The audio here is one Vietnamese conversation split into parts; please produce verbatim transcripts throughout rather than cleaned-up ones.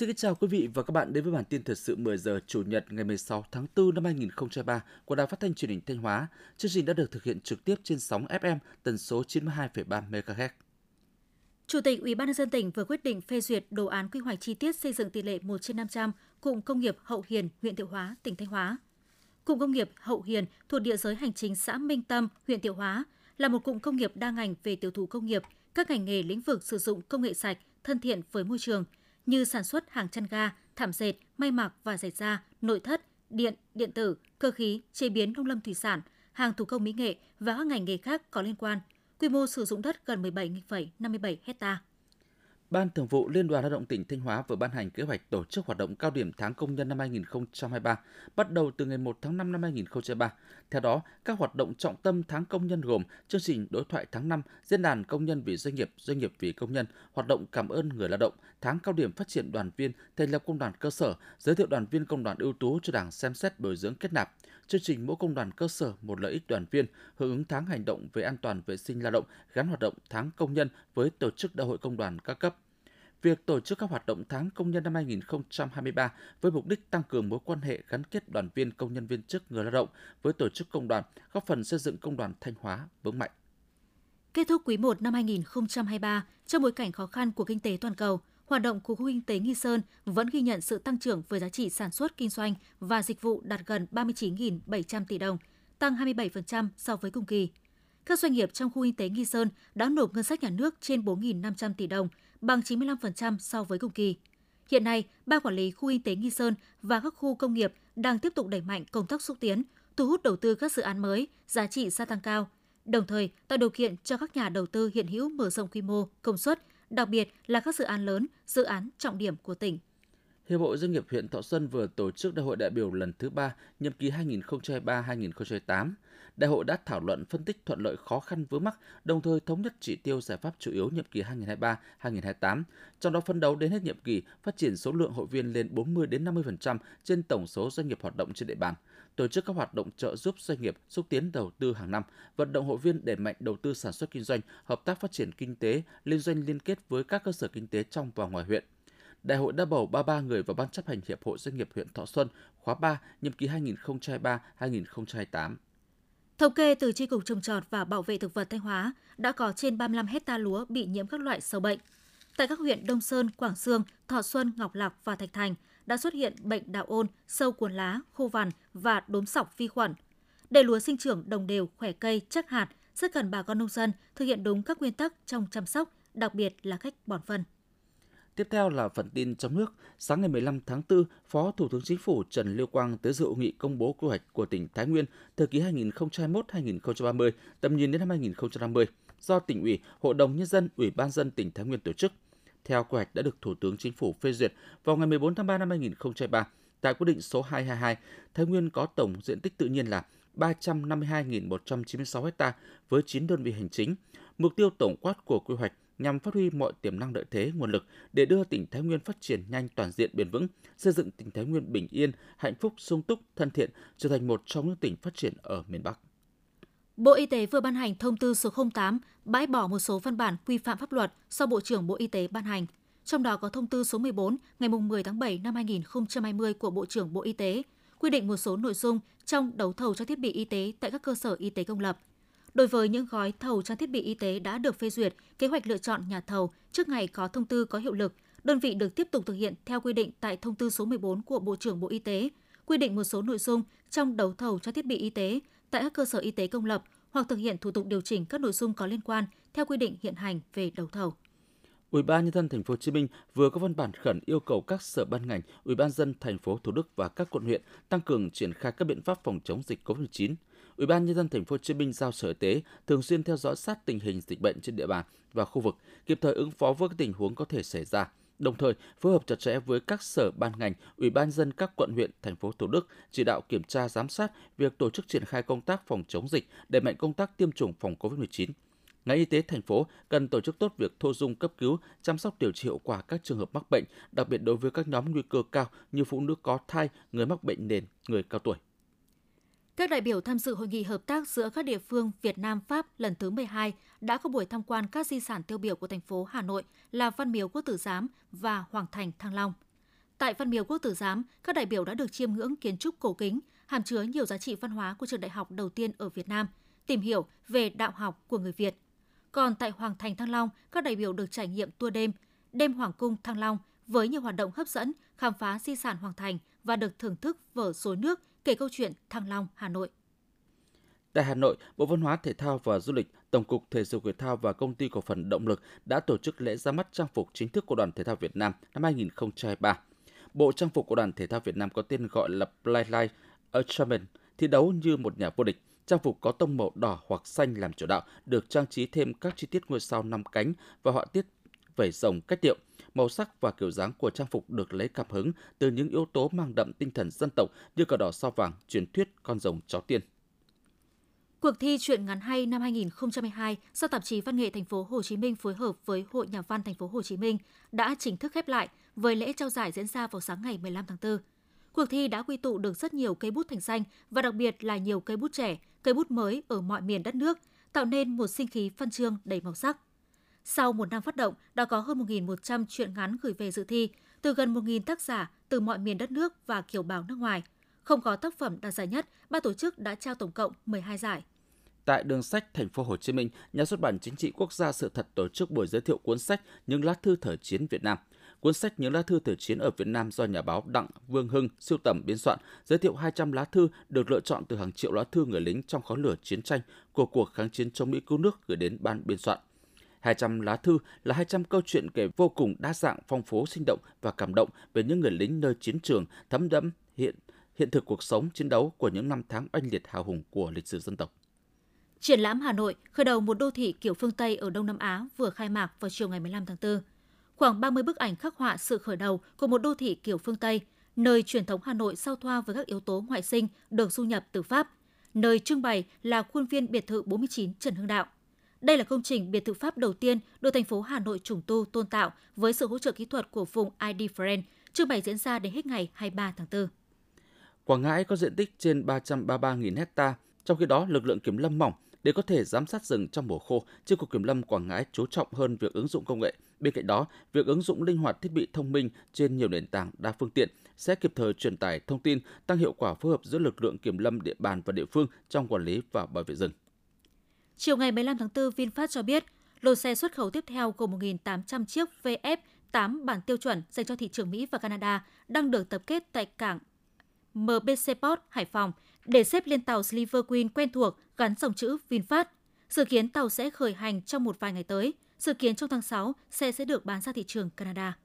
Xin kính chào quý vị và các bạn đến với bản tin thời sự mười giờ Chủ nhật ngày mười sáu tháng tư năm hai nghìn không trăm hai mươi ba của Đài Phát thanh truyền hình Thanh Hóa. Chương trình đã được thực hiện trực tiếp trên sóng ép em tần số chín mươi hai phẩy ba mê ga héc. Chủ tịch Ủy ban nhân dân tỉnh vừa quyết định phê duyệt đồ án quy hoạch chi tiết xây dựng tỷ lệ một trên năm trăm cụm công nghiệp Hậu Hiền, huyện Thiệu Hóa, tỉnh Thanh Hóa. Cụm công nghiệp Hậu Hiền thuộc địa giới hành chính xã Minh Tâm, huyện Thiệu Hóa là một cụm công nghiệp đa ngành về tiểu thủ công nghiệp, các ngành nghề lĩnh vực sử dụng công nghệ sạch, thân thiện với môi trường như sản xuất hàng chăn ga, thảm dệt, may mặc và dệt da, nội thất, điện, điện tử, cơ khí, chế biến nông lâm thủy sản, hàng thủ công mỹ nghệ và các ngành nghề khác có liên quan. Quy mô sử dụng đất gần mười bảy phẩy năm mươi bảy héc ta. Ban Thường vụ Liên đoàn Lao động tỉnh Thanh Hóa vừa ban hành kế hoạch tổ chức hoạt động cao điểm tháng công nhân năm hai nghìn không trăm hai mươi ba, bắt đầu từ ngày một tháng năm năm hai nghìn không trăm hai mươi ba. Theo đó, các hoạt động trọng tâm tháng công nhân gồm chương trình đối thoại tháng năm, diễn đàn công nhân vì doanh nghiệp, doanh nghiệp vì công nhân, hoạt động cảm ơn người lao động, tháng cao điểm phát triển đoàn viên, thành lập công đoàn cơ sở, giới thiệu đoàn viên công đoàn ưu tú cho Đảng xem xét bồi dưỡng kết nạp, chương trình mỗi công đoàn cơ sở một lợi ích đoàn viên, hưởng ứng tháng hành động về an toàn vệ sinh lao động, gắn hoạt động tháng công nhân với tổ chức đại hội công đoàn các cấp. Việc tổ chức các hoạt động tháng công nhân năm hai nghìn không trăm hai mươi ba với mục đích tăng cường mối quan hệ gắn kết đoàn viên công nhân viên chức người lao động với tổ chức công đoàn, góp phần xây dựng công đoàn Thanh Hóa vững mạnh. Kết thúc quý một năm hai nghìn không trăm hai mươi ba, trong bối cảnh khó khăn của kinh tế toàn cầu, hoạt động của khu kinh tế Nghi Sơn vẫn ghi nhận sự tăng trưởng với giá trị sản xuất kinh doanh và dịch vụ đạt gần ba mươi chín nghìn bảy trăm tỷ đồng, tăng hai mươi bảy phần trăm so với cùng kỳ. Các doanh nghiệp trong khu kinh tế Nghi Sơn đã nộp ngân sách nhà nước trên bốn nghìn năm trăm tỷ đồng, bằng chín mươi lăm phần trăm so với cùng kỳ. Hiện nay, Ban Quản lý Khu Kinh tế Nghi Sơn và các khu công nghiệp đang tiếp tục đẩy mạnh công tác xúc tiến, thu hút đầu tư các dự án mới, giá trị gia tăng cao, đồng thời tạo điều kiện cho các nhà đầu tư hiện hữu mở rộng quy mô, công suất, đặc biệt là các dự án lớn, dự án trọng điểm của tỉnh. Hiệp hội Doanh nghiệp huyện Thọ Xuân vừa tổ chức Đại hội đại biểu lần thứ ba, nhiệm kỳ hai nghìn không trăm hai mươi ba đến hai nghìn không trăm hai mươi tám. Đại hội đã thảo luận phân tích thuận lợi khó khăn vướng mắc, đồng thời thống nhất chỉ tiêu giải pháp chủ yếu nhiệm kỳ hai nghìn không trăm hai mươi ba đến hai nghìn không trăm hai mươi tám, trong đó phấn đấu đến hết nhiệm kỳ phát triển số lượng hội viên lên bốn mươi đến năm mươi phần trăm trên tổng số doanh nghiệp hoạt động trên địa bàn, tổ chức các hoạt động trợ giúp doanh nghiệp xúc tiến đầu tư hàng năm, vận động hội viên đẩy mạnh đầu tư sản xuất kinh doanh, hợp tác phát triển kinh tế, liên doanh liên kết với các cơ sở kinh tế trong và ngoài huyện. Đại hội đã bầu ba mươi ba người vào Ban chấp hành Hiệp hội Doanh nghiệp huyện Thọ Xuân, khóa ba, nhiệm kỳ hai nghìn không trăm hai mươi ba đến hai nghìn không trăm hai mươi tám. Thống kê từ Chi cục Trồng trọt và Bảo vệ thực vật Thanh Hóa đã có trên ba mươi lăm héc ta lúa bị nhiễm các loại sâu bệnh. Tại các huyện Đông Sơn, Quảng Sương, Thọ Xuân, Ngọc Lặc và Thạch Thành đã xuất hiện bệnh đạo ôn, sâu cuốn lá, khô vằn và đốm sọc vi khuẩn. Để lúa sinh trưởng đồng đều, khỏe cây, chắc hạt, rất cần bà con nông dân thực hiện đúng các nguyên tắc trong chăm sóc, đặc biệt là cách bón phân. Tiếp theo là phần tin trong nước. Sáng ngày mười lăm tháng tư, Phó Thủ tướng Chính phủ Trần Lưu Quang tới dự hội nghị công bố quy hoạch của tỉnh Thái Nguyên thời kỳ hai nghìn không trăm hai mươi mốt đến hai nghìn không trăm ba mươi, tầm nhìn đến năm hai nghìn không trăm năm mươi, do tỉnh ủy, Hội đồng nhân dân, Ủy ban nhân dân tỉnh Thái Nguyên tổ chức. Theo quy hoạch đã được Thủ tướng Chính phủ phê duyệt vào ngày mười bốn tháng ba năm hai nghìn không trăm hai mươi ba, tại quyết định số hai trăm hai mươi hai, Thái Nguyên có tổng diện tích tự nhiên là ba trăm năm mươi hai nghìn một trăm chín mươi sáu héc ta với chín đơn vị hành chính. Mục tiêu tổng quát của quy hoạch nhằm phát huy mọi tiềm năng lợi thế, nguồn lực để đưa tỉnh Thái Nguyên phát triển nhanh, toàn diện, bền vững, xây dựng tỉnh Thái Nguyên bình yên, hạnh phúc, sung túc, thân thiện, trở thành một trong những tỉnh phát triển ở miền Bắc. Bộ Y tế vừa ban hành thông tư số không tám bãi bỏ một số văn bản quy phạm pháp luật do Bộ trưởng Bộ Y tế ban hành, trong đó có thông tư số mười bốn ngày mười tháng bảy năm hai nghìn không trăm hai mươi của Bộ trưởng Bộ Y tế quy định một số nội dung trong đấu thầu trang thiết bị y tế tại các cơ sở y tế công lập. Đối với những gói thầu trang thiết bị y tế đã được phê duyệt, kế hoạch lựa chọn nhà thầu trước ngày có thông tư có hiệu lực, đơn vị được tiếp tục thực hiện theo quy định tại thông tư số mười bốn của Bộ trưởng Bộ Y tế, quy định một số nội dung trong đấu thầu trang thiết bị y tế tại các cơ sở y tế công lập hoặc thực hiện thủ tục điều chỉnh các nội dung có liên quan theo quy định hiện hành về đấu thầu. Ủy ban nhân dân thành phố Hồ Chí Minh vừa có văn bản khẩn yêu cầu các sở ban ngành, Ủy ban nhân dân thành phố Thủ Đức và các quận huyện tăng cường triển khai các biện pháp phòng chống dịch covid mười chín. Ủy ban nhân dân thành phố Hồ Chí Minh giao Sở Y tế thường xuyên theo dõi sát tình hình dịch bệnh trên địa bàn và khu vực, kịp thời ứng phó với các tình huống có thể xảy ra. Đồng thời, phối hợp chặt chẽ với các sở ban ngành, Ủy ban nhân dân các quận huyện thành phố Thủ Đức chỉ đạo kiểm tra giám sát việc tổ chức triển khai công tác phòng chống dịch, đẩy mạnh công tác tiêm chủng phòng covid mười chín. Ngành y tế thành phố cần tổ chức tốt việc thu dung cấp cứu, chăm sóc điều trị hiệu quả các trường hợp mắc bệnh, đặc biệt đối với các nhóm nguy cơ cao như phụ nữ có thai, người mắc bệnh nền, người cao tuổi. Các đại biểu tham dự hội nghị hợp tác giữa các địa phương Việt Nam Pháp lần thứ mười hai đã có buổi tham quan các di sản tiêu biểu của thành phố Hà Nội là Văn Miếu Quốc Tử Giám và Hoàng Thành Thăng Long. Tại Văn Miếu Quốc Tử Giám, các đại biểu đã được chiêm ngưỡng kiến trúc cổ kính, hàm chứa nhiều giá trị văn hóa của trường đại học đầu tiên ở Việt Nam, tìm hiểu về đạo học của người Việt. Còn tại Hoàng Thành Thăng Long, các đại biểu được trải nghiệm tour đêm, đêm Hoàng Cung Thăng Long với nhiều hoạt động hấp dẫn, khám phá di sản Hoàng Thành và được thưởng thức vở rối nước kể câu chuyện Thăng Long, Hà Nội. Tại Hà Nội, Bộ Văn hóa Thể thao và Du lịch, Tổng cục Thể dục Thể thao và Công ty Cổ phần Động lực đã tổ chức lễ ra mắt trang phục chính thức của Đoàn Thể thao Việt Nam năm hai không hai ba. Bộ trang phục của Đoàn Thể thao Việt Nam có tên gọi là Playlight Achievement, thi đấu như một nhà vô địch. Trang phục có tông màu đỏ hoặc xanh làm chủ đạo, được trang trí thêm các chi tiết ngôi sao năm cánh và họa tiết vảy rồng cách điệu. Màu sắc và kiểu dáng của trang phục được lấy cảm hứng từ những yếu tố mang đậm tinh thần dân tộc như cờ đỏ sao vàng, truyền thuyết, con rồng, chó tiên. Cuộc thi truyện ngắn hay năm hai không hai hai do tạp chí Văn nghệ Thành phố Hồ Chí Minh phối hợp với Hội Nhà văn Thành phố Hồ Chí Minh đã chính thức khép lại với lễ trao giải diễn ra vào sáng ngày mười lăm tháng tư. Cuộc thi đã quy tụ được rất nhiều cây bút thành danh và đặc biệt là nhiều cây bút trẻ, cây bút mới ở mọi miền đất nước, tạo nên một sinh khí văn chương đầy màu sắc. Sau một năm phát động, đã có hơn một nghìn một trăm truyện ngắn gửi về dự thi từ gần một nghìn tác giả từ mọi miền đất nước và kiều bào nước ngoài. Không có tác phẩm đạt giải nhất, ban tổ chức đã trao tổng cộng mười hai giải. Tại đường sách Thành phố Hồ Chí Minh, Nhà xuất bản Chính trị Quốc gia Sự thật tổ chức buổi giới thiệu cuốn sách Những lá thư thời chiến Việt Nam. Cuốn sách Những lá thư thời chiến ở Việt Nam do nhà báo Đặng Vương Hưng sưu tầm biên soạn, giới thiệu hai trăm lá thư được lựa chọn từ hàng triệu lá thư người lính trong khói lửa chiến tranh của cuộc kháng chiến chống Mỹ cứu nước gửi đến ban biên soạn. hai trăm lá thư là hai trăm câu chuyện kể vô cùng đa dạng, phong phú, sinh động và cảm động về những người lính nơi chiến trường, thấm đẫm hiện hiện thực cuộc sống chiến đấu của những năm tháng oanh liệt hào hùng của lịch sử dân tộc. Triển lãm Hà Nội, khởi đầu một đô thị kiểu phương Tây ở Đông Nam Á vừa khai mạc vào chiều ngày mười lăm tháng tư. Khoảng ba mươi bức ảnh khắc họa sự khởi đầu của một đô thị kiểu phương Tây, nơi truyền thống Hà Nội sao thoa với các yếu tố ngoại sinh được du nhập từ Pháp, nơi trưng bày là khuôn viên biệt thự bốn mươi chín Trần Hưng Đạo. Đây là công trình biệt thự Pháp đầu tiên được thành phố Hà Nội trùng tu tôn tạo với sự hỗ trợ kỹ thuật của vùng i đê ép riend, trưng bày diễn ra đến hết ngày hai mươi ba tháng tư. Quảng Ngãi có diện tích trên ba trăm ba mươi ba nghìn hectare, trong khi đó lực lượng kiểm lâm mỏng. Để có thể giám sát rừng trong mùa khô, Chi cục Kiểm lâm Quảng Ngãi chú trọng hơn việc ứng dụng công nghệ. Bên cạnh đó, việc ứng dụng linh hoạt thiết bị thông minh trên nhiều nền tảng đa phương tiện sẽ kịp thời truyền tải thông tin, tăng hiệu quả phối hợp giữa lực lượng kiểm lâm địa bàn và địa phương trong quản lý và bảo vệ rừng. Chiều ngày mười lăm tháng tư, VinFast cho biết, lô xe xuất khẩu tiếp theo gồm một nghìn tám trăm chiếc vê ép tám bản tiêu chuẩn dành cho thị trường Mỹ và Canada đang được tập kết tại cảng em bê xê Port, Hải Phòng để xếp lên tàu Sliver Queen quen thuộc gắn dòng chữ VinFast. Dự kiến tàu sẽ khởi hành trong một vài ngày tới. Dự kiến trong tháng sáu, xe sẽ được bán ra thị trường Canada.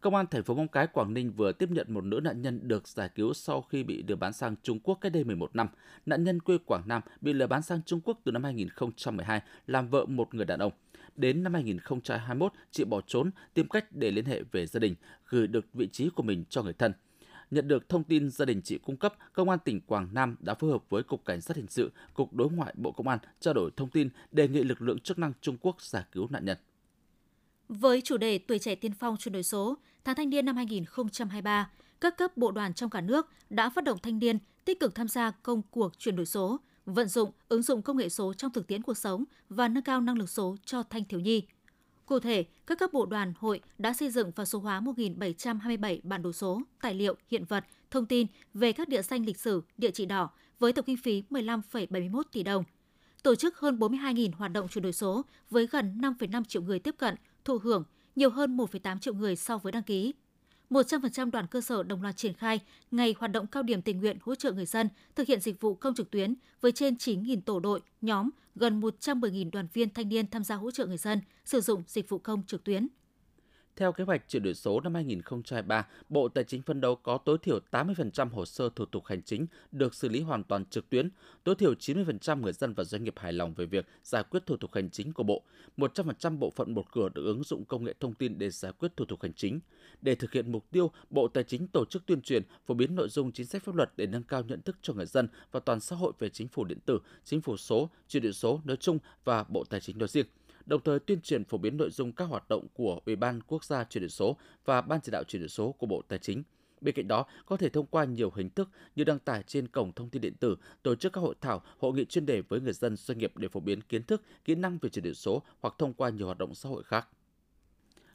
Công an thành phố Móng Cái, Quảng Ninh vừa tiếp nhận một nữ nạn nhân được giải cứu sau khi bị đưa bán sang Trung Quốc cách đây mười một năm. Nạn nhân quê Quảng Nam bị lừa bán sang Trung Quốc từ năm hai nghìn không trăm mười hai, làm vợ một người đàn ông. Đến năm hai nghìn không trăm hai mươi mốt, chị bỏ trốn, tìm cách để liên hệ về gia đình, gửi được vị trí của mình cho người thân. Nhận được thông tin gia đình chị cung cấp, Công an tỉnh Quảng Nam đã phối hợp với Cục Cảnh sát Hình sự, Cục Đối ngoại Bộ Công an trao đổi thông tin, đề nghị lực lượng chức năng Trung Quốc giải cứu nạn nhân. Với chủ đề Tuổi trẻ tiên phong chuyển đổi số, tháng thanh niên năm hai nghìn không trăm hai mươi ba, các cấp bộ đoàn trong cả nước đã phát động thanh niên tích cực tham gia công cuộc chuyển đổi số, vận dụng, ứng dụng công nghệ số trong thực tiễn cuộc sống và nâng cao năng lực số cho thanh thiếu nhi. Cụ thể, các cấp bộ đoàn hội đã xây dựng và số hóa một nghìn bảy trăm hai mươi bảy bản đồ số, tài liệu, hiện vật, thông tin về các địa danh lịch sử, địa chỉ đỏ với tổng kinh phí mười lăm phẩy bảy mươi mốt tỷ đồng. Tổ chức hơn bốn mươi hai nghìn hoạt động chuyển đổi số với gần năm phẩy năm triệu người tiếp cận, thụ hưởng, nhiều hơn một phẩy tám triệu người so với đăng ký. một trăm phần trăm đoàn cơ sở đồng loạt triển khai ngày hoạt động cao điểm tình nguyện hỗ trợ người dân thực hiện dịch vụ công trực tuyến với trên chín nghìn tổ đội, nhóm, gần một trăm mười nghìn đoàn viên thanh niên tham gia hỗ trợ người dân sử dụng dịch vụ công trực tuyến. Theo kế hoạch chuyển đổi số năm hai nghìn không trăm hai mươi ba, Bộ Tài chính phấn đấu có tối thiểu tám mươi phần trăm hồ sơ thủ tục hành chính được xử lý hoàn toàn trực tuyến, tối thiểu chín mươi phần trăm người dân và doanh nghiệp hài lòng về việc giải quyết thủ tục hành chính của Bộ, một trăm phần trăm bộ phận một cửa được ứng dụng công nghệ thông tin để giải quyết thủ tục hành chính. Để thực hiện mục tiêu, Bộ Tài chính tổ chức tuyên truyền, phổ biến nội dung chính sách pháp luật để nâng cao nhận thức cho người dân và toàn xã hội về chính phủ điện tử, chính phủ số, chuyển đổi số nói chung và Bộ Tài chính nói riêng. Đồng thời tuyên truyền phổ biến nội dung các hoạt động của Ủy ban Quốc gia chuyển đổi số và Ban chỉ đạo chuyển đổi số của Bộ Tài chính. Bên cạnh đó, có thể thông qua nhiều hình thức như đăng tải trên cổng thông tin điện tử, tổ chức các hội thảo, hội nghị chuyên đề với người dân, doanh nghiệp để phổ biến kiến thức, kỹ năng về chuyển đổi số hoặc thông qua nhiều hoạt động xã hội khác.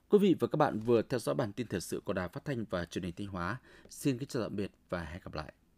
Quý vị và các bạn vừa theo dõi bản tin thời sự của Đài Phát thanh và truyền hình Thanh Hóa. Xin kính chào tạm biệt và hẹn gặp lại.